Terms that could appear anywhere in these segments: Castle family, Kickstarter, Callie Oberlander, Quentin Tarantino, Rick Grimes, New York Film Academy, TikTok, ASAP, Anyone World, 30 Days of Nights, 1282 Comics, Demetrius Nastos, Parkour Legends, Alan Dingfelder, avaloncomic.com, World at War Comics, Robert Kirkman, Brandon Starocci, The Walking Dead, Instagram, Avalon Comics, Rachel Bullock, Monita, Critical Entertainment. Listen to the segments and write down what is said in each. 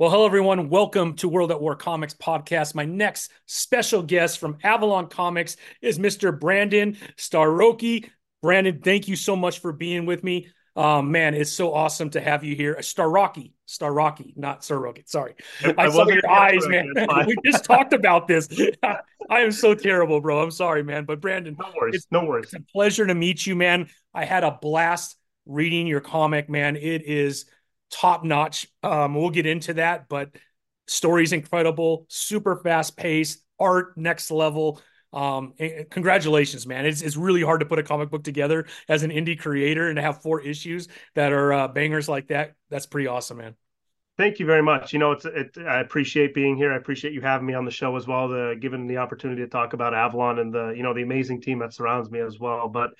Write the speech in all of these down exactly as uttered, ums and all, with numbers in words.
Well, hello, everyone. Welcome to World at War Comics podcast. My next special guest from Avalon Comics is Mister Brandon Starocci. Brandon, thank you so much for being with me. Um, man, it's so awesome to have you here. Starocci, Starocci, not Starocci. Sorry. I, I saw your eyes, man. We just talked about this. I am so terrible, bro. I'm sorry, man. But Brandon, no worries. It's, no worries. It's a pleasure to meet you, man. I had a blast reading your comic, man. It is top notch. Um, we'll get into that, but story's incredible, super fast paced, art next level. Um, congratulations, man. It's it's really hard to put a comic book together as an indie creator and to have four issues that are uh, bangers like that. That's pretty awesome, man. Thank you very much. You know, it's it, I appreciate being here. I appreciate you having me on the show as well, the given the opportunity to talk about Avalon and the, you know, the amazing team that surrounds me as well. But,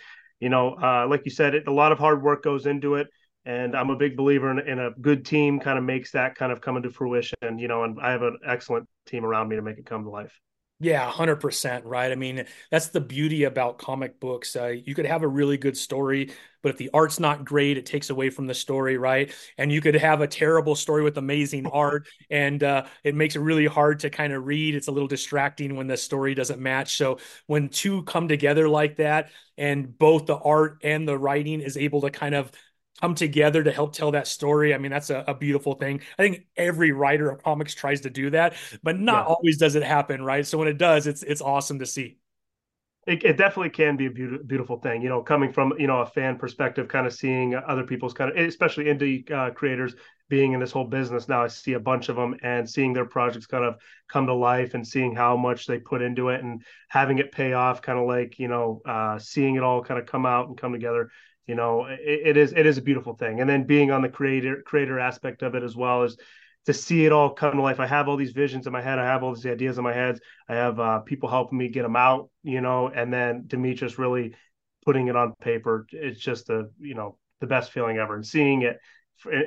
you know, uh, like you said, it, a lot of hard work goes into it. And I'm a big believer in, in a good team kind of makes that kind of come into fruition, you know, and I have an excellent team around me to make it come to life. Yeah, one hundred percent, right? I mean, that's the beauty about comic books. Uh, you could have a really good story, but if the art's not great, it takes away from the story, right? And you could have a terrible story with amazing art, and uh, it makes it really hard to kind of read. It's a little distracting when the story doesn't match. So when two come together like that, and both the art and the writing is able to kind of come together to help tell that story. I mean, that's a, a beautiful thing. I think every writer of comics tries to do that, but not yeah. always does it happen, right? So when it does, it's it's awesome to see. It, it definitely can be a beautiful, beautiful thing, you know, coming from, you know, a fan perspective, kind of seeing other people's kind of, especially indie uh, creators being in this whole business now. I see a bunch of them and seeing their projects kind of come to life and seeing how much they put into it and having it pay off, kind of like, you know, uh, seeing it all kind of come out and come together. You know, it, it is it is a beautiful thing. And then being on the creator creator aspect of it as well is to see it all come to life. I have all these visions in my head. I have all these ideas in my head. I have uh, people helping me get them out, you know, and then Demetrius really putting it on paper. It's just, a, you know, the best feeling ever. And seeing it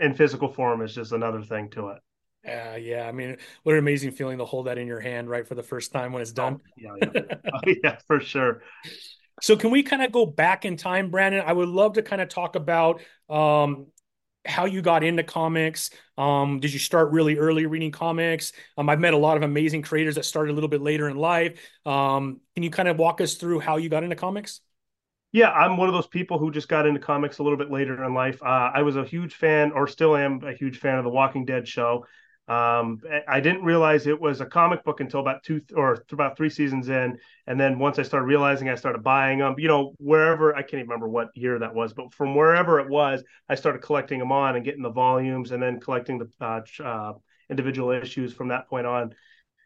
in physical form is just another thing to it. Yeah, uh, yeah. I mean, what an amazing feeling to hold that in your hand, right, for the first time when it's done. Oh, yeah, yeah. oh, yeah, for sure. So can we kind of go back in time, Brandon? I would love to kind of talk about um, how you got into comics. Um, did you start really early reading comics? Um, I've met a lot of amazing creators that started a little bit later in life. Um, can you kind of walk us through how you got into comics? Yeah, I'm one of those people who just got into comics a little bit later in life. Uh, I was a huge fan, or still am a huge fan of The Walking Dead show. Um, I didn't realize it was a comic book until about two th- or th- about three seasons in. And then once I started realizing, I started buying them, you know, wherever, I can't even remember what year that was, but from wherever it was, I started collecting them on and getting the volumes and then collecting the uh, uh, individual issues from that point on.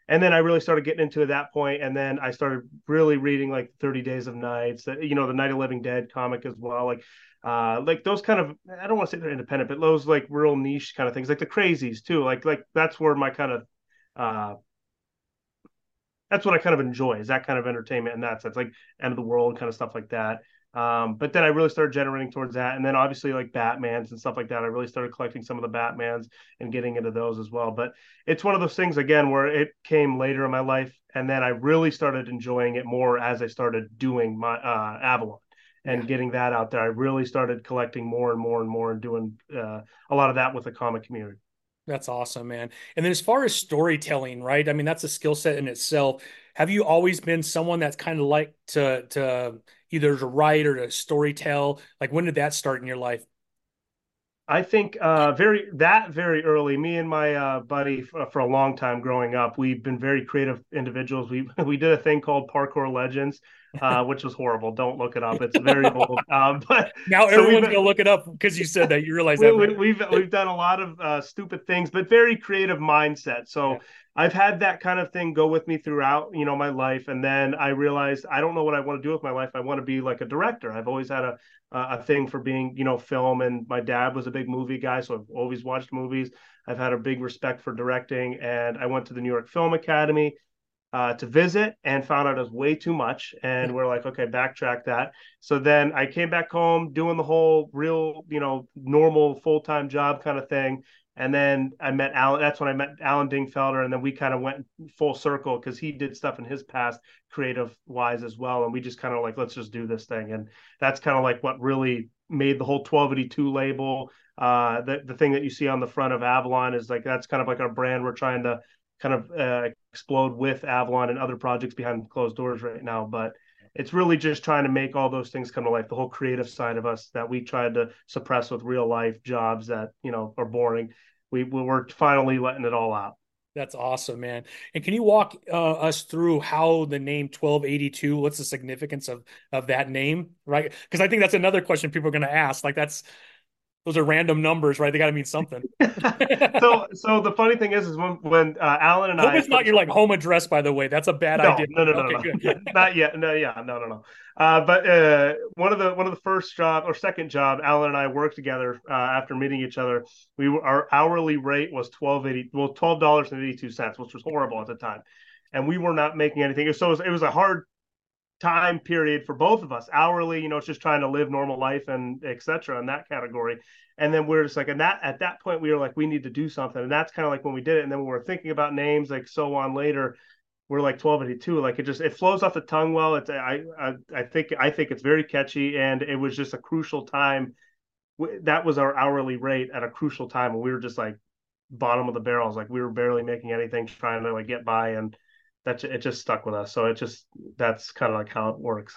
And then I really started getting into it at that point. And then I started really reading like thirty days of nights, you know, the Night of Living Dead comic as well. Like, Uh, like those kind of, I don't want to say they're independent, but those like real niche kind of things, like the crazies too. Like, like that's where my kind of, uh, that's what I kind of enjoy, is that kind of entertainment in that sense, like end of the world kind of stuff like that. Um, but then I really started generating towards that. And then obviously like Batmans and stuff like that, I really started collecting some of the Batmans and getting into those as well. But it's one of those things, again, where it came later in my life. And then I really started enjoying it more as I started doing my uh, Avalon. And getting that out there, I really started collecting more and more and more and doing uh, a lot of that with the comic community. That's awesome, man. And then as far as storytelling, right? I mean, that's a skill set in itself. Have you always been someone that's kind of like to to either to write or to storytell? Like, when did that start in your life? I think uh, very that very early. Me and my uh, buddy for, for a long time growing up, we've been very creative individuals. We we did a thing called Parkour Legends, uh, which was horrible. Don't look it up; it's very old. Uh, but now so everyone's gonna look it up because you said that. You realize we, that we, we've we've done a lot of uh, stupid things, but very creative mindset. So. Yeah. I've had that kind of thing go with me throughout, you know, my life. And then I realized I don't know what I want to do with my life. I want to be like a director. I've always had a a thing for being, you know, film. And my dad was a big movie guy, so I've always watched movies. I've had a big respect for directing. And I went to the New York Film Academy uh, to visit and found out it was way too much. And we're like, okay, backtrack that. So then I came back home doing the whole real, you know, normal full-time job kind of thing. And then I met Alan. That's when I met Alan Dingfelder. And then we kind of went full circle because he did stuff in his past creative wise as well. And we just kind of like, let's just do this thing. And that's kind of like what really made the whole twelve eighty-two label uh, the, the thing that you see on the front of Avalon is like, that's kind of like our brand. We're trying to kind of uh, explode with Avalon and other projects behind closed doors right now. But it's really just trying to make all those things come to life. The whole creative side of us that we tried to suppress with real life jobs that, you know, are boring. We we're finally letting it all out. That's awesome, man. And can you walk uh, us through how the name twelve eighty-two, what's the significance of, of that name? Right. Cause I think that's another question people are going to ask. Like that's, those are random numbers, right? They got to mean something. so, so the funny thing is, is when, when uh, Alan and Hope I, it's not your like home address, by the way, that's a bad no, idea. No, no, no, okay, no, no. Not yet. No, yeah, no, no, no. Uh, but uh, one of the, one of the first job or second job, Alan and I worked together uh, after meeting each other. We were, our hourly rate was twelve eighty, well, twelve dollars and eighty-two cents, which was horrible at the time. And we were not making anything. So it was, it was a hard time period for both of us. Hourly, you know, it's just trying to live normal life and et cetera in that category. And then we're just like, and that at that point we were like, we need to do something. And that's kind of like when we did it. And then when we were thinking about names, like so on later, we're like twelve eighty-two. Like it just, it flows off the tongue well. It's I I, I think I think it's very catchy, and it was just a crucial time. That was our hourly rate at a crucial time, and we were just like bottom of the barrels, like we were barely making anything, trying to like get by. And that it just stuck with us. So it just, that's kind of like how it works.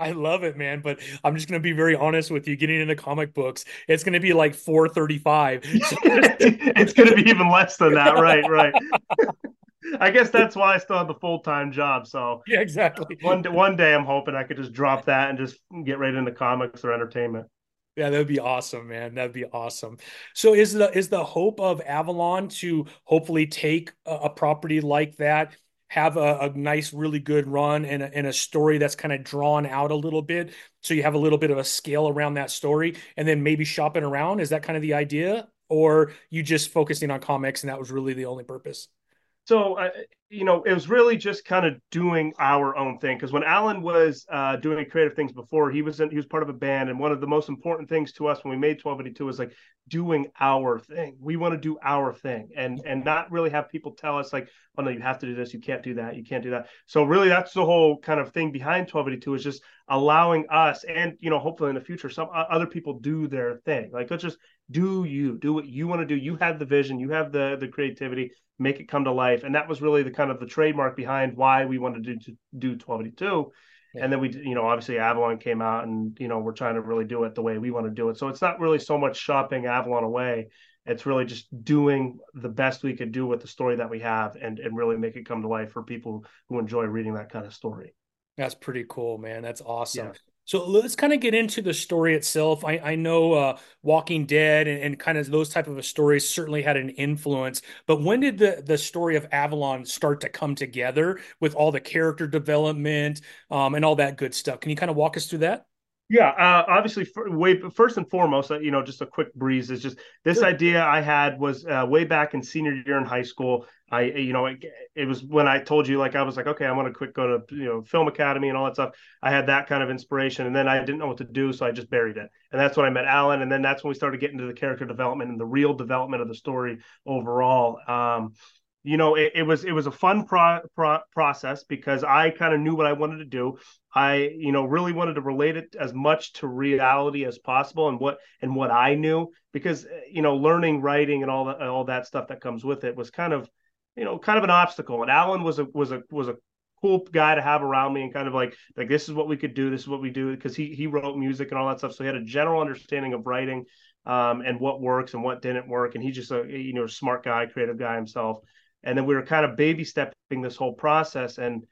I love it, man. But I'm just going to be very honest with you, getting into comic books, it's going to be like four thirty-five. It's going to be even less than that. Right. Right. I guess that's why I still have the full-time job. So yeah, exactly. One, one day I'm hoping I could just drop that and just get right into comics or entertainment. Yeah, that'd be awesome, man. That'd be awesome. So is the, is the hope of Avalon to hopefully take a, a property like that, have a, a nice, really good run and a, and a story that's kind of drawn out a little bit, so you have a little bit of a scale around that story, and then maybe shop it around? Is that kind of the idea, or you just focusing on comics and that was really the only purpose? So, uh, you know, it was really just kind of doing our own thing. Because when Alan was uh, doing creative things before, he was in, he was part of a band. And one of the most important things to us when we made twelve eighty-two was like doing our thing. We want to do our thing and and not really have people tell us like, oh, no, you have to do this. You can't do that. You can't do that. So really, that's the whole kind of thing behind twelve eighty-two, is just allowing us and, you know, hopefully in the future, some other people do their thing. Like, let's just do you, do what you want to do. You have the vision. You have the the creativity. Make it come to life. And that was really the kind of the trademark behind why we wanted to do, to do twelve eighty-two. Yeah. And then we, you know, obviously Avalon came out, and, you know, we're trying to really do it the way we want to do it. So it's not really so much shopping Avalon away. It's really just doing the best we could do with the story that we have, and, and really make it come to life for people who enjoy reading that kind of story. That's pretty cool, man. That's awesome. Yeah. So let's kind of get into the story itself. I, I know uh, Walking Dead and, and kind of those type of stories certainly had an influence. But when did the, the story of Avalon start to come together with all the character development um, and all that good stuff? Can you kind of walk us through that? Yeah, uh, obviously, for, way, first and foremost, you know, just a quick breeze is just this sure. idea I had was uh, way back in senior year in high school. I, you know, it, it was when I told you, like, I was like, okay, I'm going to quick go to, you know, Film Academy and all that stuff. I had that kind of inspiration, and then I didn't know what to do, so I just buried it. And that's when I met Alan, and then that's when we started getting to the character development and the real development of the story overall. Um, you know, it, it was it was a fun pro, pro, process because I kind of knew what I wanted to do. I, you know, really wanted to relate it as much to reality as possible, and what and what I knew, because, you know, learning writing and all that, all that stuff that comes with it was kind of, you know, kind of an obstacle. And Alan was a was a was a cool guy to have around me, and kind of like like this is what we could do, this is what we do, because he he wrote music and all that stuff, so he had a general understanding of writing um, and what works and what didn't work. And he's just a, you know, smart guy, creative guy himself. And then we were kind of baby stepping this whole process, and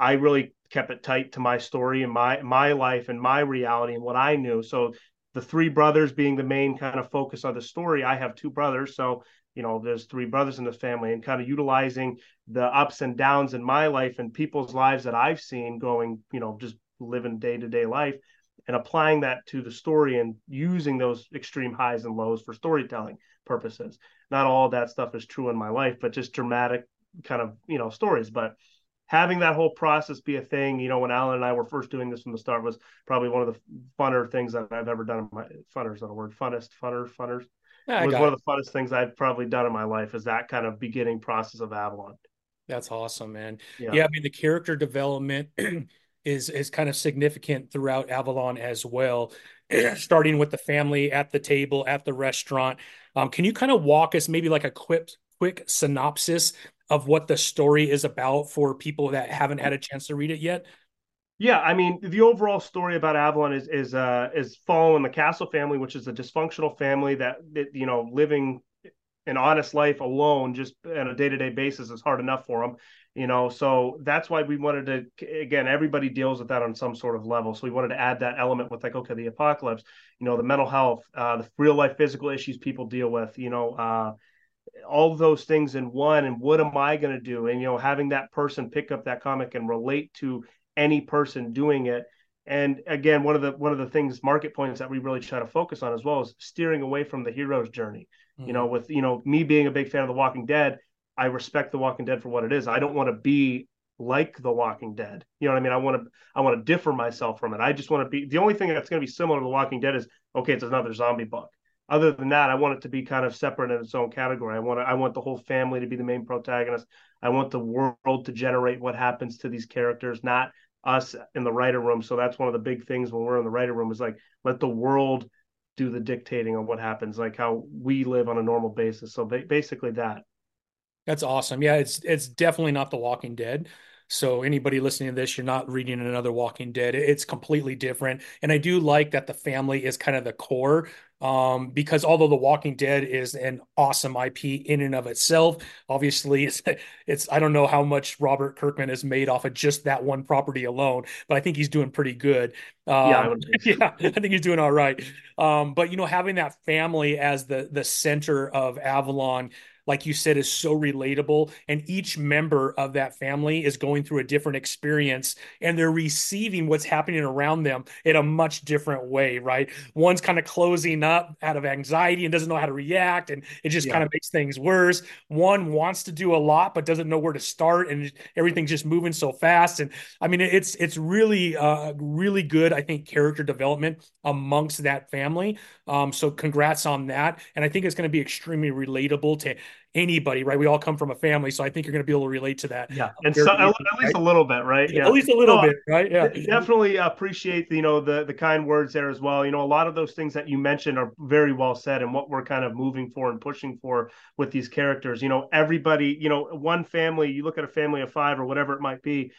I really kept it tight to my story and my my life and my reality and what I knew. So the three brothers being the main kind of focus of the story. I have two brothers, so, you know, there's three brothers in the family, and kind of utilizing the ups and downs in my life and people's lives that I've seen going, you know, just living day-to-day life, and applying that to the story and using those extreme highs and lows for storytelling purposes. Not all that stuff is true in my life, but just dramatic kind of, you know, stories. But having that whole process be a thing, you know, when Alan and I were first doing this from the start, was probably one of the funner things that I've ever done in my funner's not a word, funnest, funner, funners. Yeah, it was one it. of the funnest things I've probably done in my life, is that kind of beginning process of Avalon. That's awesome, man. Yeah, yeah, I mean, the character development is is kind of significant throughout Avalon as well. starting with the family at the table, at the restaurant. Um, can you kind of walk us maybe like a quick, quick synopsis of what the story is about for people that haven't had a chance to read it yet? Yeah, I mean, the overall story about Avalon is is uh, is following the Castle family, which is a dysfunctional family that, that you know, living an honest life alone just on a day-to-day basis is hard enough for them, you know. So that's why we wanted to, again, everybody deals with that on some sort of level. So we wanted to add that element with, like, okay, the apocalypse, you know, the mental health, uh, the real-life physical issues people deal with, you know, uh, all of those things in one. And what am I going to do? And, you know, having that person pick up that comic and relate to any person doing it. And again, one of the one of the things, market points that we really try to focus on as well is steering away from the hero's journey. Mm-hmm. You know, with, you know, me being a big fan of The Walking Dead, I respect The Walking Dead for what it is. I don't want to be like The Walking Dead. You know what I mean? I want to I want to differ myself from it. I just want to be, the only thing that's going to be similar to The Walking Dead is, okay, it's another zombie book. Other than that, I want it to be kind of separate in its own category. I want to, I want the whole family to be the main protagonist. I want the world to generate what happens to these characters, not us in the writer room. So that's one of the big things when we're in the writer room is like, let the world do the dictating on what happens, like how we live on a normal basis. So ba- basically that. That's awesome. Yeah, it's it's definitely not The Walking Dead. So anybody listening to this, you're not reading another Walking Dead. It's completely different. And I do like that the family is kind of the core, um, because although The Walking Dead is an awesome I P in and of itself, obviously it's, it's I don't know how much Robert Kirkman has made off of just that one property alone, but I think he's doing pretty good. Um, yeah, I would agree. yeah, I think he's doing all right. Um, but, you know, having that family as the the center of Avalon, like you said, is so relatable. And each member of that family is going through a different experience and they're receiving what's happening around them in a much different way, right? One's kind of closing up out of anxiety and doesn't know how to react. And it just yeah. kind of makes things worse. One wants to do a lot, but doesn't know where to start. And everything's just moving so fast. And I mean, it's, it's really, uh, really good, I think, character development amongst that family. Um, so congrats on that. And I think it's going to be extremely relatable to anybody, right? We all come from a family, so I think you're going to be able to relate to that. Yeah, and so, at least a little bit, right? Yeah, at least a little bit, right? Yeah, definitely appreciate you know the the kind words there as well. You know, a lot of those things that you mentioned are very well said, and what we're kind of moving for and pushing for with these characters. You know, everybody, you know, one family. You look at a family of five or whatever it might be.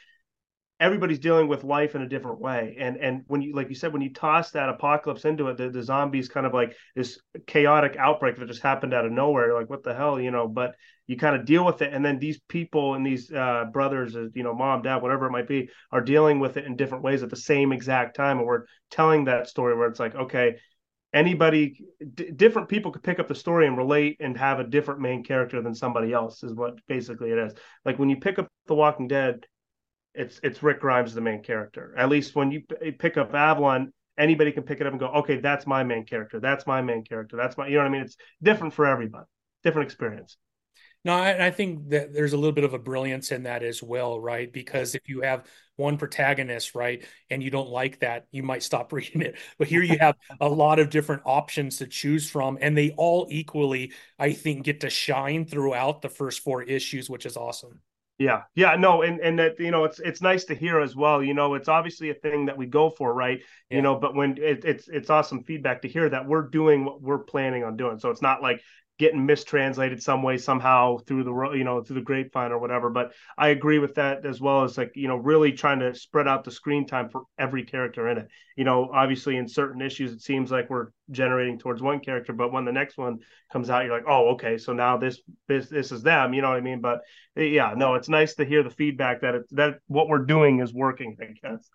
Everybody's dealing with life in a different way. And and when you, like you said, when you toss that apocalypse into it, the, the zombies kind of like this chaotic outbreak that just happened out of nowhere, like, what the hell, you know, but you kind of deal with it. And then these people and these uh, brothers, you know, mom, dad, whatever it might be, are dealing with it in different ways at the same exact time. And we're telling that story where it's like, okay, anybody, d- different people could pick up the story and relate and have a different main character than somebody else is what basically it is. Like when you pick up The Walking Dead, It's it's Rick Grimes, the main character. At least when you p- pick up Avalon, anybody can pick it up and go, okay, that's my main character. That's my main character. That's my, you know what I mean? It's different for everybody. Different experience. No, I, I think that there's a little bit of a brilliance in that as well, right? Because if you have one protagonist, right, and you don't like that, you might stop reading it. But here you have a lot of different options to choose from, and they all equally, I think, get to shine throughout the first four issues, which is awesome. Yeah. Yeah. No. And, and that, you know, it's, it's nice to hear as well. You know, it's obviously a thing that we go for, right. Yeah. You know, but when it, it's, it's awesome feedback to hear that we're doing what we're planning on doing. So it's not like getting mistranslated some way, somehow through the, you know, through the grapevine or whatever. But I agree with that as well as like, you know, really trying to spread out the screen time for every character in it. You know, obviously in certain issues, it seems like we're generating towards one character, but when the next one comes out, you're like, oh, okay, so now this, this, this is them, you know what I mean? But yeah, no, it's nice to hear the feedback that it, that what we're doing is working, I guess.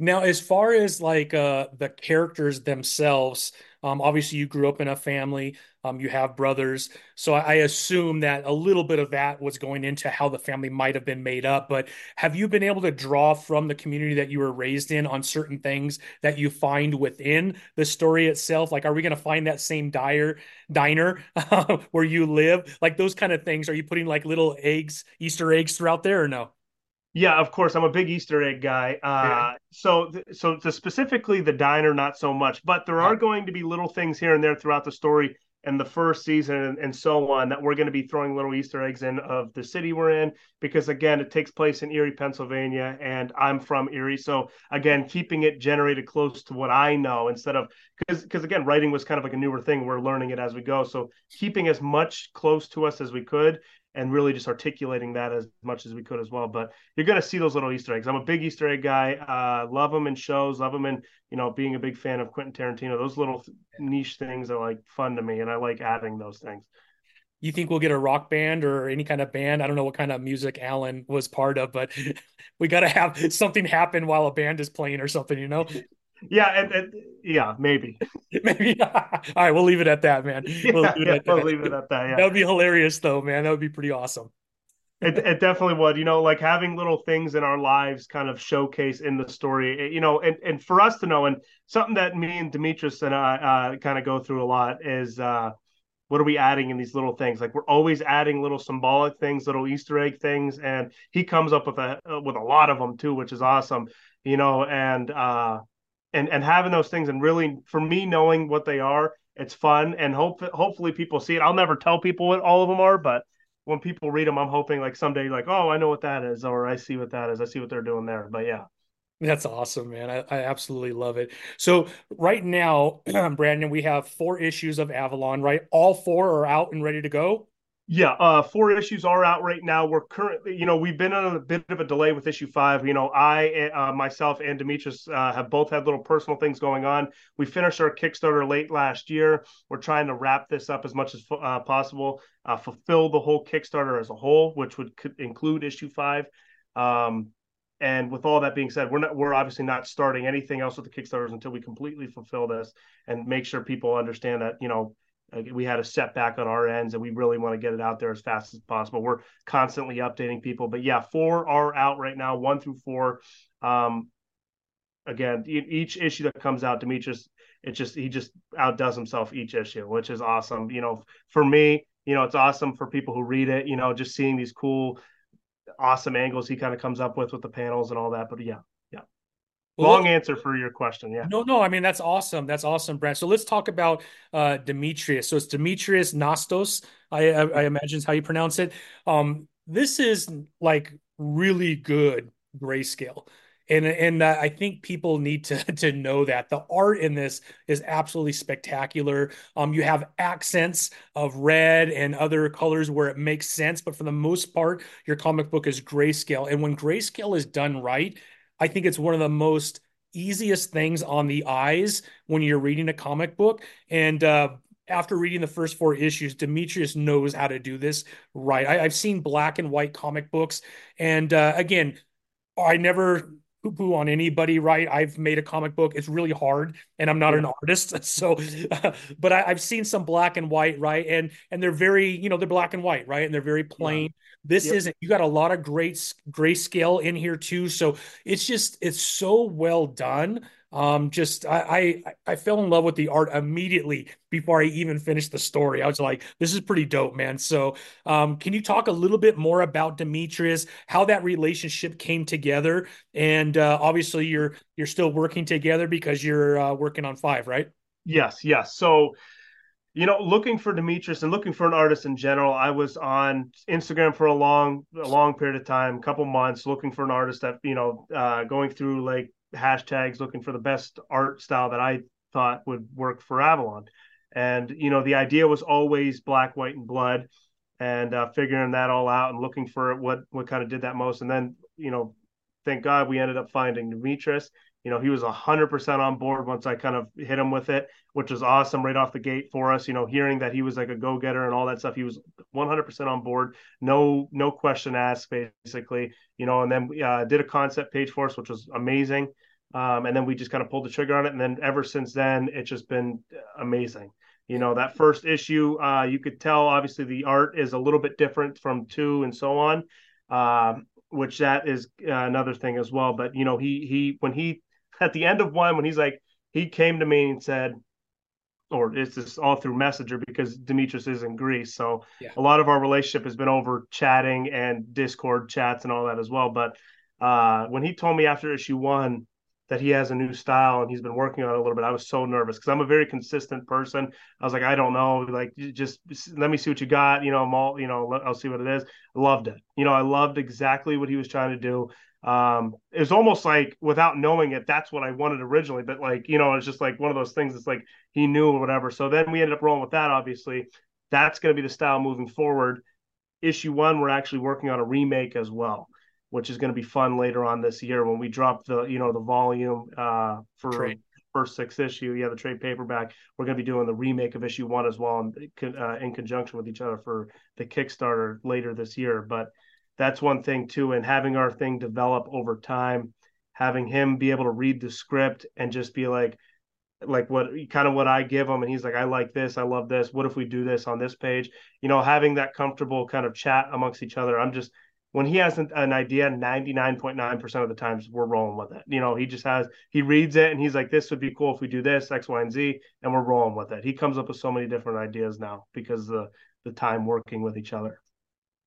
Now, as far as like uh, the characters themselves, um, obviously you grew up in a family, um, you have brothers. So I, I assume that a little bit of that was going into how the family might have been made up. But have you been able to draw from the community that you were raised in on certain things that you find within the story itself? Like, are we going to find that same diner, diner where you live? Like those kind of things. Are you putting like little eggs, Easter eggs throughout there or no? Yeah, of course. I'm a big Easter egg guy. Uh, yeah. So th- so the, specifically the diner, not so much. But there are going to be little things here and there throughout the story and the first season and, and so on, that we're going to be throwing little Easter eggs in of the city we're in, because again, it takes place in Erie, Pennsylvania, and I'm from Erie. So again, keeping it generated close to what I know, instead of, because because again, writing was kind of like a newer thing. We're learning it as we go. So keeping as much close to us as we could, and really just articulating that as much as we could as well. But you're going to see those little Easter eggs. I'm a big Easter egg guy. Uh, love them in shows, love them in, you know, being a big fan of Quentin Tarantino. Those little th- niche things are like fun to me, and I like adding those things. You think we'll get a rock band or any kind of band? I don't know what kind of music Alan was part of, but we got to have something happen while a band is playing or something, you know? Yeah, and, and yeah, maybe. maybe. All right, we'll leave it at that, man. We'll, yeah, leave, it yeah, we'll that. leave it at that. Yeah, that would be hilarious, though, man. That would be pretty awesome. It, it definitely would. You know, like having little things in our lives kind of showcase in the story, you know, and, and for us to know, and something that me and Demetrius and I uh, kind of go through a lot is uh, what are we adding in these little things? Like, we're always adding little symbolic things, little Easter egg things, and he comes up with a with a lot of them, too, which is awesome, you know, and uh And and having those things, and really, for me, knowing what they are, it's fun. And hope hopefully people see it. I'll never tell people what all of them are, but when people read them, I'm hoping like someday, like, oh, I know what that is, or I see what that is. I see what they're doing there. But yeah. That's awesome, man. I, I absolutely love it. So right now, Brandon, we have four issues of Avalon, right? All four are out and ready to go? Yeah, uh, four issues are out right now. We're currently, you know, we've been on a bit of a delay with issue five. You know, I, uh, myself and Demetrius uh, have both had little personal things going on. We finished our Kickstarter late last year. We're trying to wrap this up as much as uh, possible, uh, fulfill the whole Kickstarter as a whole, which would c- include issue five. Um, and with all that being said, we're not, we're obviously not starting anything else with the Kickstarters until we completely fulfill this and make sure people understand that, you know, we had a setback on our ends, and we really want to get it out there as fast as possible. We're constantly updating people, but yeah, four are out right now, one through four. Um, again, each issue that comes out, Demetrius, it just, he just outdoes himself each issue, which is awesome. You know, for me, you know, it's awesome for people who read it, you know, just seeing these cool, awesome angles he kind of comes up with, with the panels and all that. But yeah. Long answer for your question, yeah. No, no, I mean, that's awesome. That's awesome, Brad. So let's talk about uh, Demetrius. So it's Demetrius Nastos, I, I, I imagine is how you pronounce it. Um, this is like really good grayscale. And and uh, I think people need to, to know that. The art in this is absolutely spectacular. Um, you have accents of red and other colors where it makes sense. But for the most part, your comic book is grayscale. And when grayscale is done right, I think it's one of the most easiest things on the eyes when you're reading a comic book. And uh, after reading the first four issues, Demetrius knows how to do this right. I, I've seen black and white comic books. And uh, again, I never poo-poo on anybody, right? I've made a comic book. It's really hard, and I'm not yeah. an artist. So, uh, but I, I've seen some black and white, right? And and they're very, you know, they're black and white, right? And they're very plain. Yeah. This yep. isn't, you got a lot of great grayscale in here too. So it's just, it's so well done. Um, just, I, I, I fell in love with the art immediately before I even finished the story. I was like, this is pretty dope, man. So, um, can you talk a little bit more about Demetrius, how that relationship came together? And, uh, obviously you're, you're still working together because you're uh, working on five, right? Yes. Yes. So, you know, looking for Demetrius and looking for an artist in general, I was on Instagram for a long, a long period of time, a couple months, looking for an artist that, you know, uh, going through like hashtags, looking for the best art style that I thought would work for Avalon. And, you know, the idea was always black, white, and blood, and uh, figuring that all out and looking for what, what kind of did that most. And then, you know, thank God we ended up finding Demetrius. You know, he was one hundred percent on board once I kind of hit him with it, which was awesome right off the gate for us. You know, hearing that he was like a go-getter and all that stuff, he was one hundred percent on board. No no question asked, basically. You know, and then we uh, did a concept page for us, which was amazing. Um, and then we just kind of pulled the trigger on it. And then ever since then, it's just been amazing. You know, that first issue, uh, you could tell, obviously, the art is a little bit different from two and so on, uh, which that is uh, another thing as well. But, you know, he he when he... at the end of one, when he's like, he came to me and said, or it's just all through Messenger because Demetrius is in Greece. So yeah. a lot of our relationship has been over chatting and Discord chats and all that as well. But uh, when he told me after issue one, that he has a new style and he's been working on it a little bit. I was so nervous because I'm a very consistent person. I was like, I don't know, like, just let me see what you got. You know, I'm all, you know, I'll see what it is. I loved it. You know, I loved exactly what he was trying to do. Um, it was almost like, without knowing it, that's what I wanted originally, but like, you know, it's just like one of those things that's like he knew or whatever. So then we ended up rolling with that. Obviously that's going to be the style moving forward. Issue one, we're actually working on a remake as well, which is going to be fun later on this year when we drop the, you know, the volume uh, for trade. First six issue. Yeah, the trade paperback. We're going to be doing the remake of issue one as well in, uh, in conjunction with each other for the Kickstarter later this year. But that's one thing too. And having our thing develop over time, having him be able to read the script and just be like, like what kind of what I give him. And he's like, I like this. I love this. What if we do this on this page? You know, having that comfortable kind of chat amongst each other. I'm just, when he has an, an idea, ninety-nine point nine percent of the times we're rolling with it. You know, he just has, he reads it and he's like, this would be cool if we do this, X, Y, and Z, and we're rolling with it. He comes up with so many different ideas now because of the time working with each other.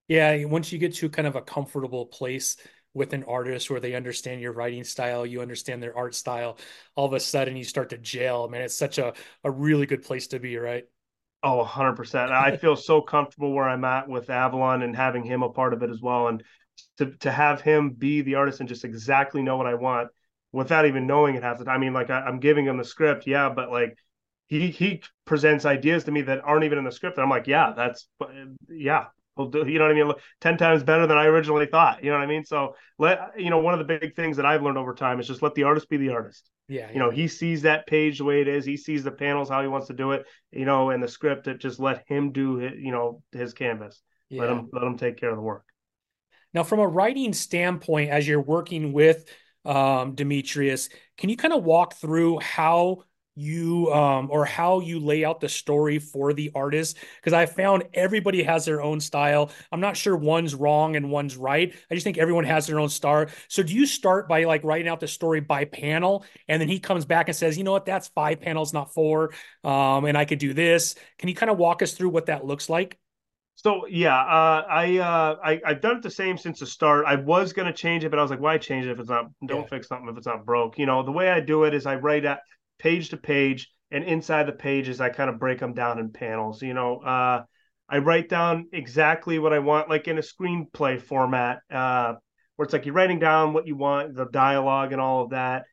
Yeah, once you get to kind of a comfortable place with an artist where they understand your writing style, you understand their art style, all of a sudden you start to gel. Man, it's such a, a really good place to be, right? Oh, one hundred percent. I feel so comfortable where I'm at with Avalon and having him a part of it as well. And to to have him be the artist and just exactly know what I want without even knowing it half the time. I mean, like I, I'm giving him the script. Yeah. But like he, he presents ideas to me that aren't even in the script. And I'm like, yeah, that's yeah. We'll do, you know what I mean? ten times better than I originally thought. You know what I mean? So let, you know, one of the big things that I've learned over time is just let the artist be the artist. Yeah, yeah. You know, he sees that page the way it is. He sees the panels, how he wants to do it, you know, and the script, it just let him do his, you know, his canvas. Yeah. Let him, let him take care of the work. Now, from a writing standpoint, as you're working with um, Demetrius, can you kind of walk through how you um, or how you lay out the story for the artist? Because I found everybody has their own style. I'm not sure one's wrong and one's right. I just think everyone has their own star. So do you start by like writing out the story by panel, and then he comes back and says, you know what, that's five panels, not four. Um, and I could do this. Can you kind of walk us through what that looks like? So, yeah, uh, I, uh, I, I've done it the same since the start. I was going to change it, but I was like, why change it if it's not, don't yeah. fix something if it's not broke. You know, the way I do it is I write at page to page, and inside the pages I kind of break them down in panels. You know, uh, I write down exactly what I want, like in a screenplay format, uh, where it's like you're writing down what you want, the dialogue and all of that,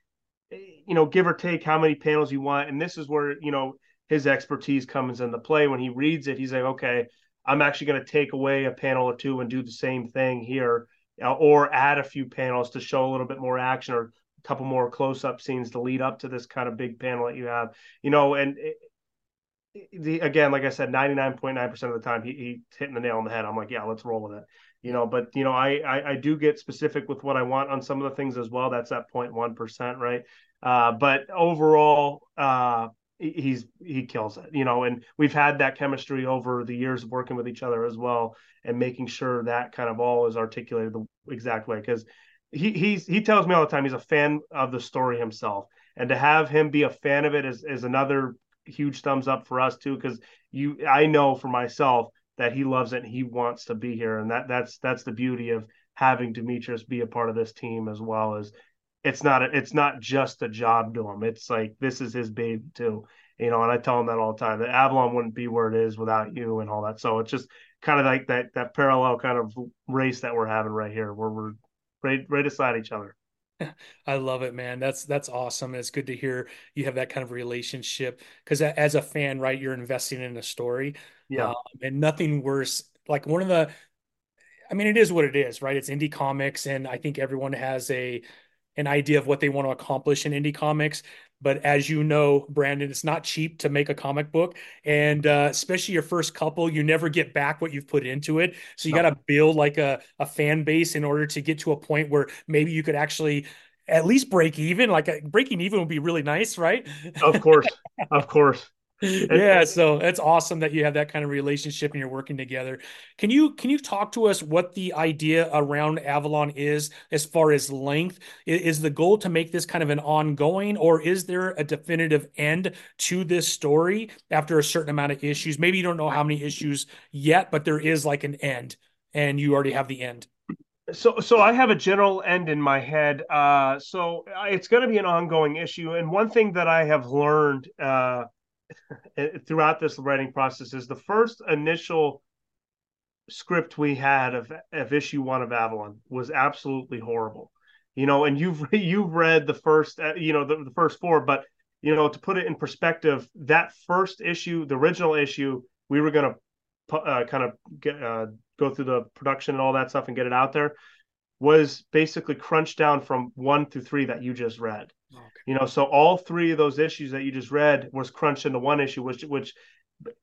you know, give or take how many panels you want. And this is where, you know, his expertise comes into play. When he reads it, he's like, okay, I'm actually going to take away a panel or two and do the same thing here, or add a few panels to show a little bit more action, or couple more close-up scenes to lead up to this kind of big panel that you have, you know. And it, the again, like I said, ninety-nine point nine percent of the time he, he's hitting the nail on the head. I'm like, yeah, let's roll with it, you know. But you know, I, I I do get specific with what I want on some of the things as well. That's that zero point one percent, right? Uh, but overall, uh, he's he kills it, you know. And we've had that chemistry over the years of working with each other as well, and making sure that kind of all is articulated the exact way, because He he's he tells me all the time he's a fan of the story himself, and to have him be a fan of it is is another huge thumbs up for us too, because you I know for myself that he loves it and he wants to be here, and that that's that's the beauty of having Demetrius be a part of this team as well. As it's not a, it's not just a job to him, it's like this is his babe too, you know. And I tell him that all the time, that Avalon wouldn't be where it is without you and all that. So it's just kind of like that that parallel kind of race that we're having right here, where we're Right, right aside each other. I love it, man. That's that's awesome. It's good to hear you have that kind of relationship, because as a fan, right, you're investing in a story. Yeah. Um, and nothing worse. Like one of the, I mean, it is what it is, right? It's indie comics, and I think everyone has a an idea of what they want to accomplish in indie comics. But as you know, Brandon, it's not cheap to make a comic book. And uh, especially your first couple, you never get back what you've put into it. So you no. got to build like a, a fan base in order to get to a point where maybe you could actually at least break even. Like a, breaking even would be really nice, right? Of course. Of course. Yeah. So it's awesome that you have that kind of relationship and you're working together. Can you, can you talk to us what the idea around Avalon is as far as length? Is the goal to make this kind of an ongoing, or is there a definitive end to this story after a certain amount of issues? Maybe you don't know how many issues yet, but there is like an end, and you already have the end. So, so I have a general end in my head. Uh, so it's going to be an ongoing issue. And one thing that I have learned uh, throughout this writing process is the first initial script we had of, of issue one of Avalon was absolutely horrible. You know, and you've you've read the first, you know, the, the first four, but you know, to put it in perspective, that first issue, the original issue, we were going to uh, kind of get, uh, go through the production and all that stuff and get it out there, was basically crunched down from one through three that you just read. Okay. You know, so all three of those issues that you just read was crunched into one issue, which which.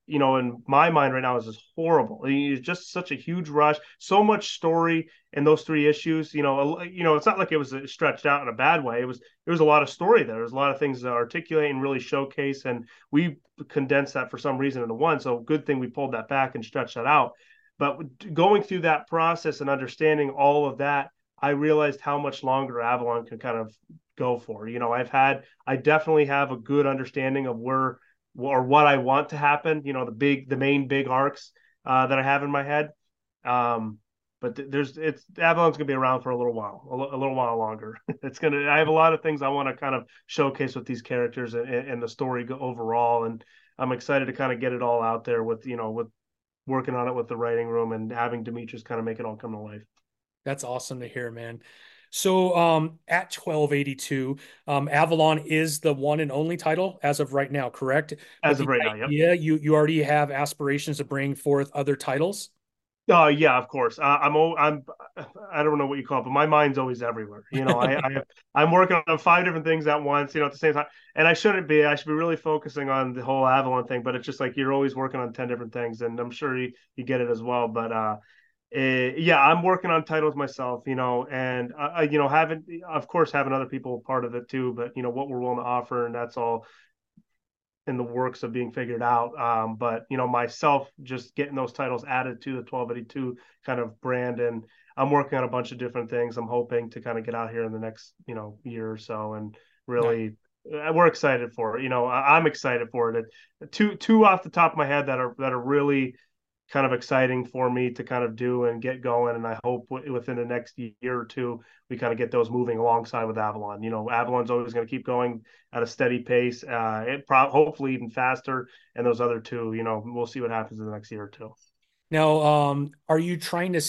you know, in my mind right now is just horrible. It's just such a huge rush, so much story in those three issues. You know, you know, it's not like it was stretched out in a bad way. It was, there was a lot of story there. There's a lot of things to articulate and really showcase. And we condensed that for some reason into one. So good thing we pulled that back and stretched that out. But going through that process and understanding all of that, I realized how much longer Avalon can kind of go for. You know, I've had, I definitely have a good understanding of where, or what I want to happen, you know, the big, the main big arcs uh, that I have in my head. Um, but th- there's, it's, Avalon's going to be around for a little while, a, l- a little while longer. It's going to, I have a lot of things I want to kind of showcase with these characters and, and the story overall. And I'm excited to kind of get it all out there with, you know, with working on it with the writing room and having Demetrius kind of make it all come to life. That's awesome to hear, man. So um, at twelve eighty-two, um, Avalon is the one and only title as of right now, correct? As of right now, yeah. You you already have aspirations to bring forth other titles? Uh, yeah, of course. Uh, I'm I'm I don't know what you call it, but my mind's always everywhere. You know, I, I I'm working on five different things at once. You know, at the same time, and I shouldn't be. I should be really focusing on the whole Avalon thing, but it's just like you're always working on ten different things, and I'm sure you, you get it as well. But uh, Uh, yeah, I'm working on titles myself, you know, and uh, you know, having, of course, having other people part of it too. But you know, what we're willing to offer, and that's all in the works of being figured out. Um, but you know, myself just getting those titles added to the twelve eighty-two kind of brand, and I'm working on a bunch of different things. I'm hoping to kind of get out here in the next, you know, year or so, and really, yeah. We're excited for it. You know, I'm excited for it. Two, two off the top of my head that are that are really kind of exciting for me to kind of do and get going. And I hope w- within the next year or two, we kind of get those moving alongside with Avalon. You know, Avalon's always going to keep going at a steady pace, uh, it pro- hopefully even faster. And those other two, you know, we'll see what happens in the next year or two. Now, um, are you trying to,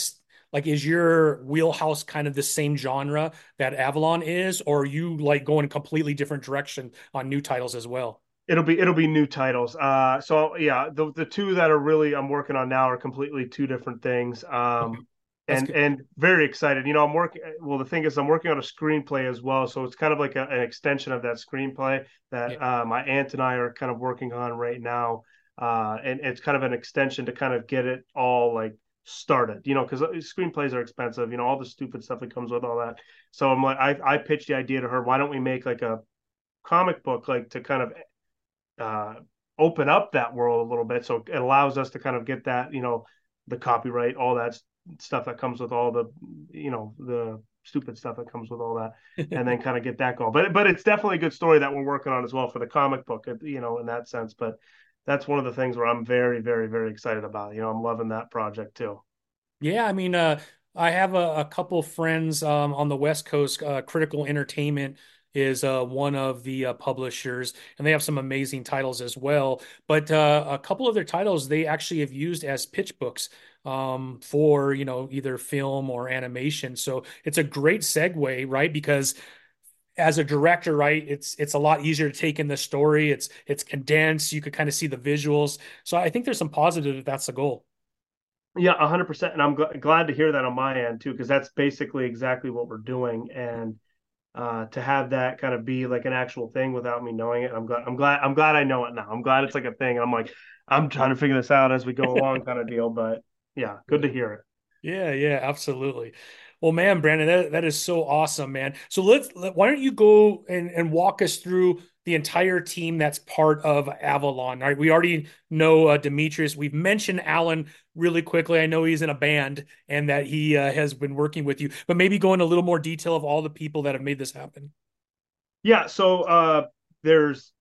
like, is your wheelhouse kind of the same genre that Avalon is, or are you like going a completely different direction on new titles as well? It'll be it'll be new titles. Uh, so yeah, the the two that are really I'm working on now are completely two different things. Um, and good. and very excited. You know, I'm working. Well, the thing is, I'm working on a screenplay as well. So it's kind of like a, an extension of that screenplay that yeah. uh, my aunt and I are kind of working on right now. Uh, and it's kind of an extension to kind of get it all like started. You know, because screenplays are expensive. You know, all the stupid stuff that comes with all that. So I'm like, I I pitched the idea to her. Why don't we make like a comic book, like to kind of uh open up that world a little bit, so it allows us to kind of get that, you know, the copyright, all that stuff that comes with all the, you know, the stupid stuff that comes with all that, and then kind of get that going. But but it's definitely a good story that we're working on as well for the comic book, you know, in that sense. But that's one of the things where I'm very, very, very excited about. You know, I'm loving that project too. Yeah, I mean, uh I have a, a couple friends um on the West Coast. uh Critical Entertainment is uh, one of the uh, publishers, and they have some amazing titles as well. But uh, a couple of their titles they actually have used as pitch books um, for, you know, either film or animation. So it's a great segue, right? Because as a director, right, it's it's a lot easier to take in the story. It's it's condensed. You could kind of see the visuals. So I think there's some positive if that's the goal. Yeah, one hundred percent. And I'm gl- glad to hear that on my end too, because that's basically exactly what we're doing. And Uh, to have that kind of be like an actual thing without me knowing it. I'm glad, I'm glad, I'm glad I know it now. I'm glad it's like a thing. I'm like, I'm trying to figure this out as we go along kind of deal, but yeah, good to hear it. Yeah. Yeah, absolutely. Well, man, Brandon, that, that is so awesome, man. So let's, let, why don't you go and, and walk us through the entire team that's part of Avalon. All right. We already know uh, Demetrius. We've mentioned Alan really quickly. I know he's in a band and that he uh, has been working with you, but maybe go into a little more detail of all the people that have made this happen. Yeah. So uh, there's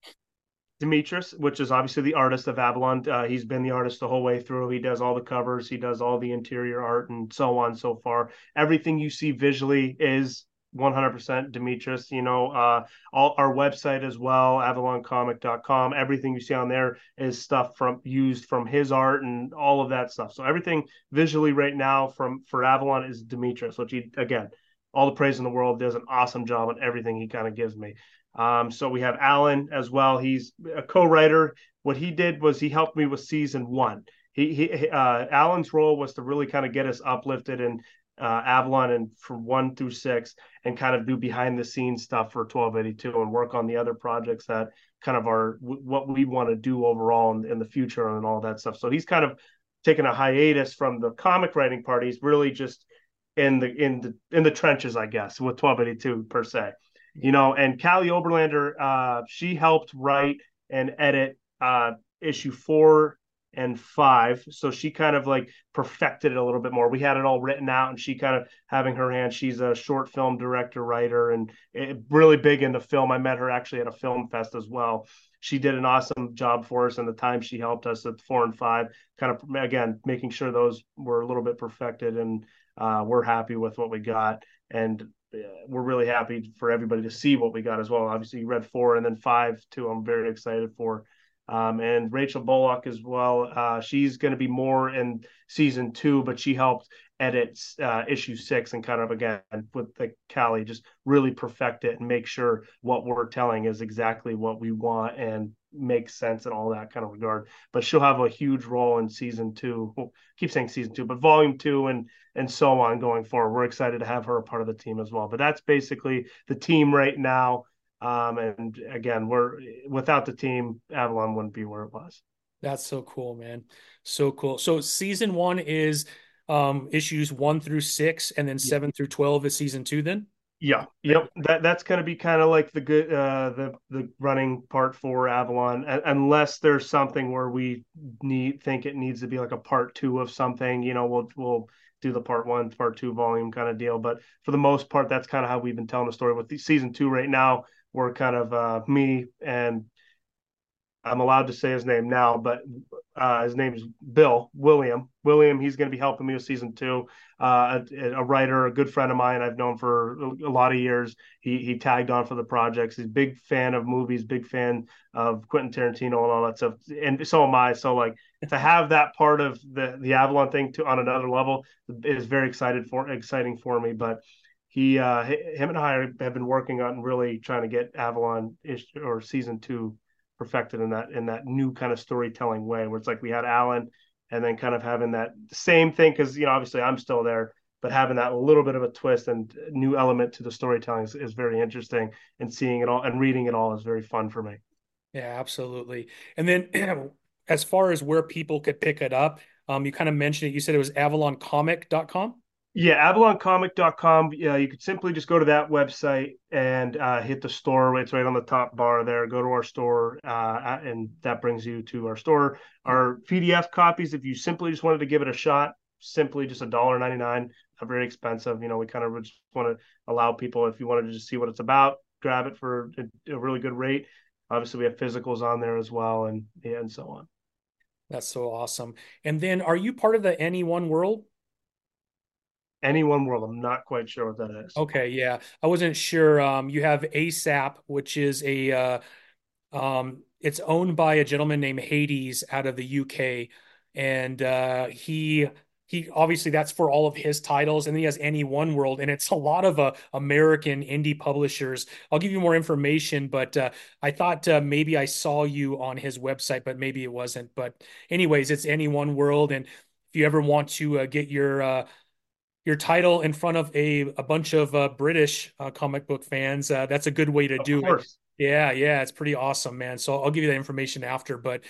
Demetrius, which is obviously the artist of Avalon. Uh, he's been the artist the whole way through. He does all the covers. He does all the interior art and so on and so far. Everything you see visually is one hundred percent Demetrius. You know, uh, all, our website as well, avalon comic dot com. Everything you see on there is stuff from used from his art and all of that stuff. So everything visually right now from for Avalon is Demetrius, which he, again, all the praise in the world, does an awesome job on everything he kind of gives me. Um, so we have Alan as well. He's a co-writer. What he did was he helped me with season one. He, he uh, Alan's role was to really kind of get us uplifted in uh, Avalon and from one through six, and kind of do behind the scenes stuff for twelve eighty-two and work on the other projects that kind of are w- what we want to do overall in, in the future and all that stuff. So he's kind of taken a hiatus from the comic writing part. He's really just in the in the in the trenches, I guess, with twelve eighty-two per se. You know, and Callie Oberlander, uh, she helped write and edit uh, issue four and five. So she kind of like perfected it a little bit more. We had it all written out and she kind of having her hand. She's a short film director, writer, and it, really big into film. I met her actually at a film fest as well. She did an awesome job for us, and the time she helped us at four and five, kind of, again, making sure those were a little bit perfected, and uh, we're happy with what we got. And we're really happy for everybody to see what we got as well. Obviously, you read four and then five, too. I'm very excited for. Um, and Rachel Bullock as well. Uh, she's going to be more in season two, but she helped edit uh, issue six and kind of, again, with the Callie, just really perfect it and make sure what we're telling is exactly what we want and makes sense and all that kind of regard. But she'll have a huge role in season two. Well, keep saying season two, but volume two and and so on going forward. We're excited to have her a part of the team as well. But that's basically the team right now. Um, and again, we're without the team, Avalon wouldn't be where it was. That's so cool, man. So cool. So season one is um, issues one through six, and then seven yeah. through twelve is season two then? Yeah. Yep. That that's going to be kind of like the good, uh, the, the running part for Avalon, a- unless there's something where we need, think it needs to be like a part two of something, you know, we'll, we'll do the part one, part two volume kind of deal. But for the most part, that's kind of how we've been telling the story with the season two right now. We're kind of uh, me and I'm allowed to say his name now, but uh, his name's Bill William. William, he's going to be helping me with season two. Uh, a, a writer, a good friend of mine, I've known for a lot of years. He he tagged on for the projects. He's a big fan of movies, big fan of Quentin Tarantino and all that stuff. And so am I. So like to have that part of the, the Avalon thing to on another level is very excited for exciting for me. But he, uh, him and I have been working on really trying to get Avalon issue or season two perfected in that in that new kind of storytelling way, where it's like we had Alan and then kind of having that same thing, because you know obviously I'm still there, but having that little bit of a twist and new element to the storytelling is, is very interesting, and seeing it all and reading it all is very fun for me. Yeah, absolutely. And then as far as where people could pick it up, um you kind of mentioned it, you said it was avalon comic dot com. Yeah, avalon comic dot com. Yeah, you could simply just go to that website and uh, hit the store. It's right on the top bar there. Go to our store, uh, and that brings you to our store. Our P D F copies, if you simply just wanted to give it a shot, simply just one dollar and ninety-nine cents. Not very expensive. You know, we kind of just want to allow people, if you wanted to just see what it's about, grab it for a really good rate. Obviously, we have physicals on there as well, and yeah, and so on. That's so awesome. And then, are you part of the Anyone World? Anyone World. I'm not quite sure what that is. Okay, yeah, I wasn't sure. Um, you have ASAP, which is a, uh, um, it's owned by a gentleman named Hades out of the U K, and uh, he he obviously that's for all of his titles, and then he has Anyone World, and it's a lot of uh, American indie publishers. I'll give you more information, but uh, I thought uh, maybe I saw you on his website, but maybe it wasn't. But anyways, it's Anyone World, and if you ever want to uh, get your uh, your title in front of a, a bunch of uh, British uh, comic book fans, uh, that's a good way to do it. Yeah. Yeah. It's pretty awesome, man. So I'll give you that information after, but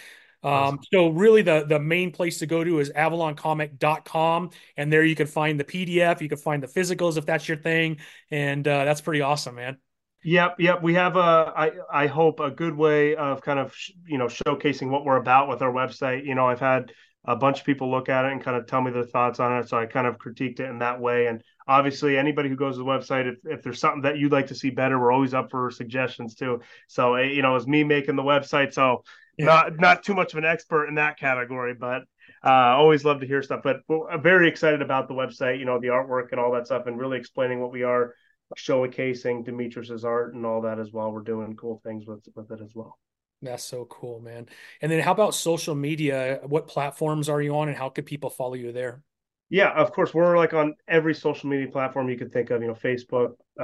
um, awesome. So really the, the main place to go to is avalon comic dot com. And there you can find the P D F, you can find the physicals if that's your thing. And uh, that's pretty awesome, man. Yep. Yep. We have a, I, I hope a good way of kind of, you know, showcasing what we're about with our website. You know, I've had a bunch of people look at it and kind of tell me their thoughts on it. So I kind of critiqued it in that way. And obviously anybody who goes to the website, if, if there's something that you'd like to see better, we're always up for suggestions too. So, you know, it was me making the website. So yeah. not, not too much of an expert in that category, but uh, always love to hear stuff, but we're very excited about the website, you know, the artwork and all that stuff, and really explaining what we are showcasing, Demetrius's art and all that as well. We're doing cool things with, with it as well. That's so cool, man. And then how about social media? What platforms are you on and how could people follow you there? Yeah, of course. We're like on every social media platform you could think of, you know, Facebook, uh,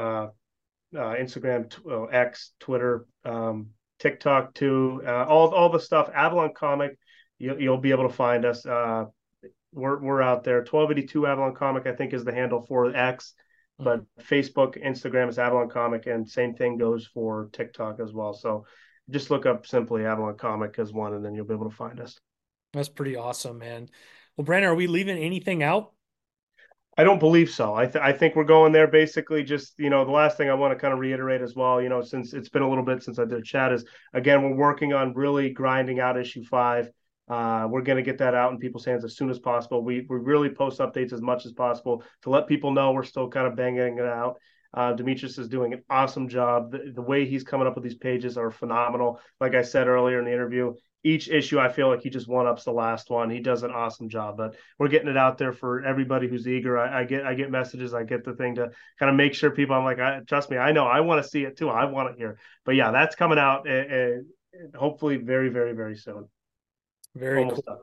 uh, Instagram, t- oh, X, Twitter, um, TikTok too, uh, all, all the stuff. Avalon Comic, you, you'll be able to find us. Uh, we're, we're out there. twelve eighty-two Avalon Comic, I think, is the handle for X. But Facebook, Instagram is Avalon Comic, and same thing goes for TikTok as well. So just look up simply Avalon Comic as one, and then you'll be able to find us. That's pretty awesome, man. Well, Brandon, are we leaving anything out? I don't believe so. I, th- I think we're going there basically just, you know, the last thing I want to kind of reiterate as well, you know, since it's been a little bit since I did a chat is, again, we're working on really grinding out issue five. Uh, we're going to get that out in people's hands as soon as possible. We we really post updates as much as possible to let people know we're still kind of banging it out. Uh, Demetrius is doing an awesome job. The, the way he's coming up with these pages are phenomenal. Like I said earlier in the interview, each issue I feel like he just one-ups the last one. He does an awesome job, but we're getting it out there for everybody who's eager. I, I get I get messages. I get the thing to kind of make sure people, I'm like, I, trust me, I know. I want to see it too. I want it here. But yeah, that's coming out uh, uh, hopefully very, very, very soon. Very Almost cool. Up.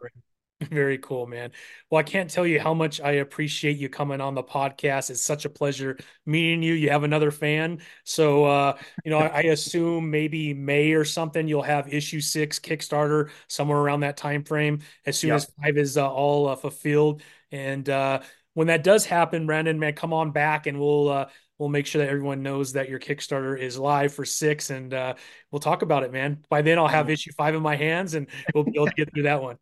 Very cool, man. Well, I can't tell you how much I appreciate you coming on the podcast. It's such a pleasure meeting you. You have another fan. So, uh, you know, I assume maybe May or something, you'll have issue six Kickstarter somewhere around that time frame as soon yeah. as five is uh, all uh, fulfilled. And uh, when that does happen, Brandon, man, come on back and we'll uh, we'll make sure that everyone knows that your Kickstarter is live for six, and uh, we'll talk about it, man. By then I'll have issue five in my hands and we'll be able to get through that one.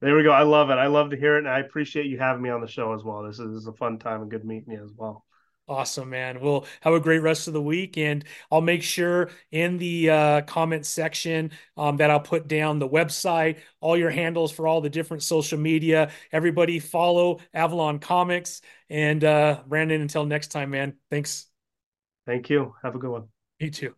There we go. I love it. I love to hear it. And I appreciate you having me on the show as well. This is, this is a fun time and good meeting you as well. Awesome, man. Well, have a great rest of the week, and I'll make sure in the uh, comment section um, that I'll put down the website, all your handles for all the different social media. Everybody follow Avalon Comics, and uh, Brandon, until next time, man. Thanks. Thank you. Have a good one. You too.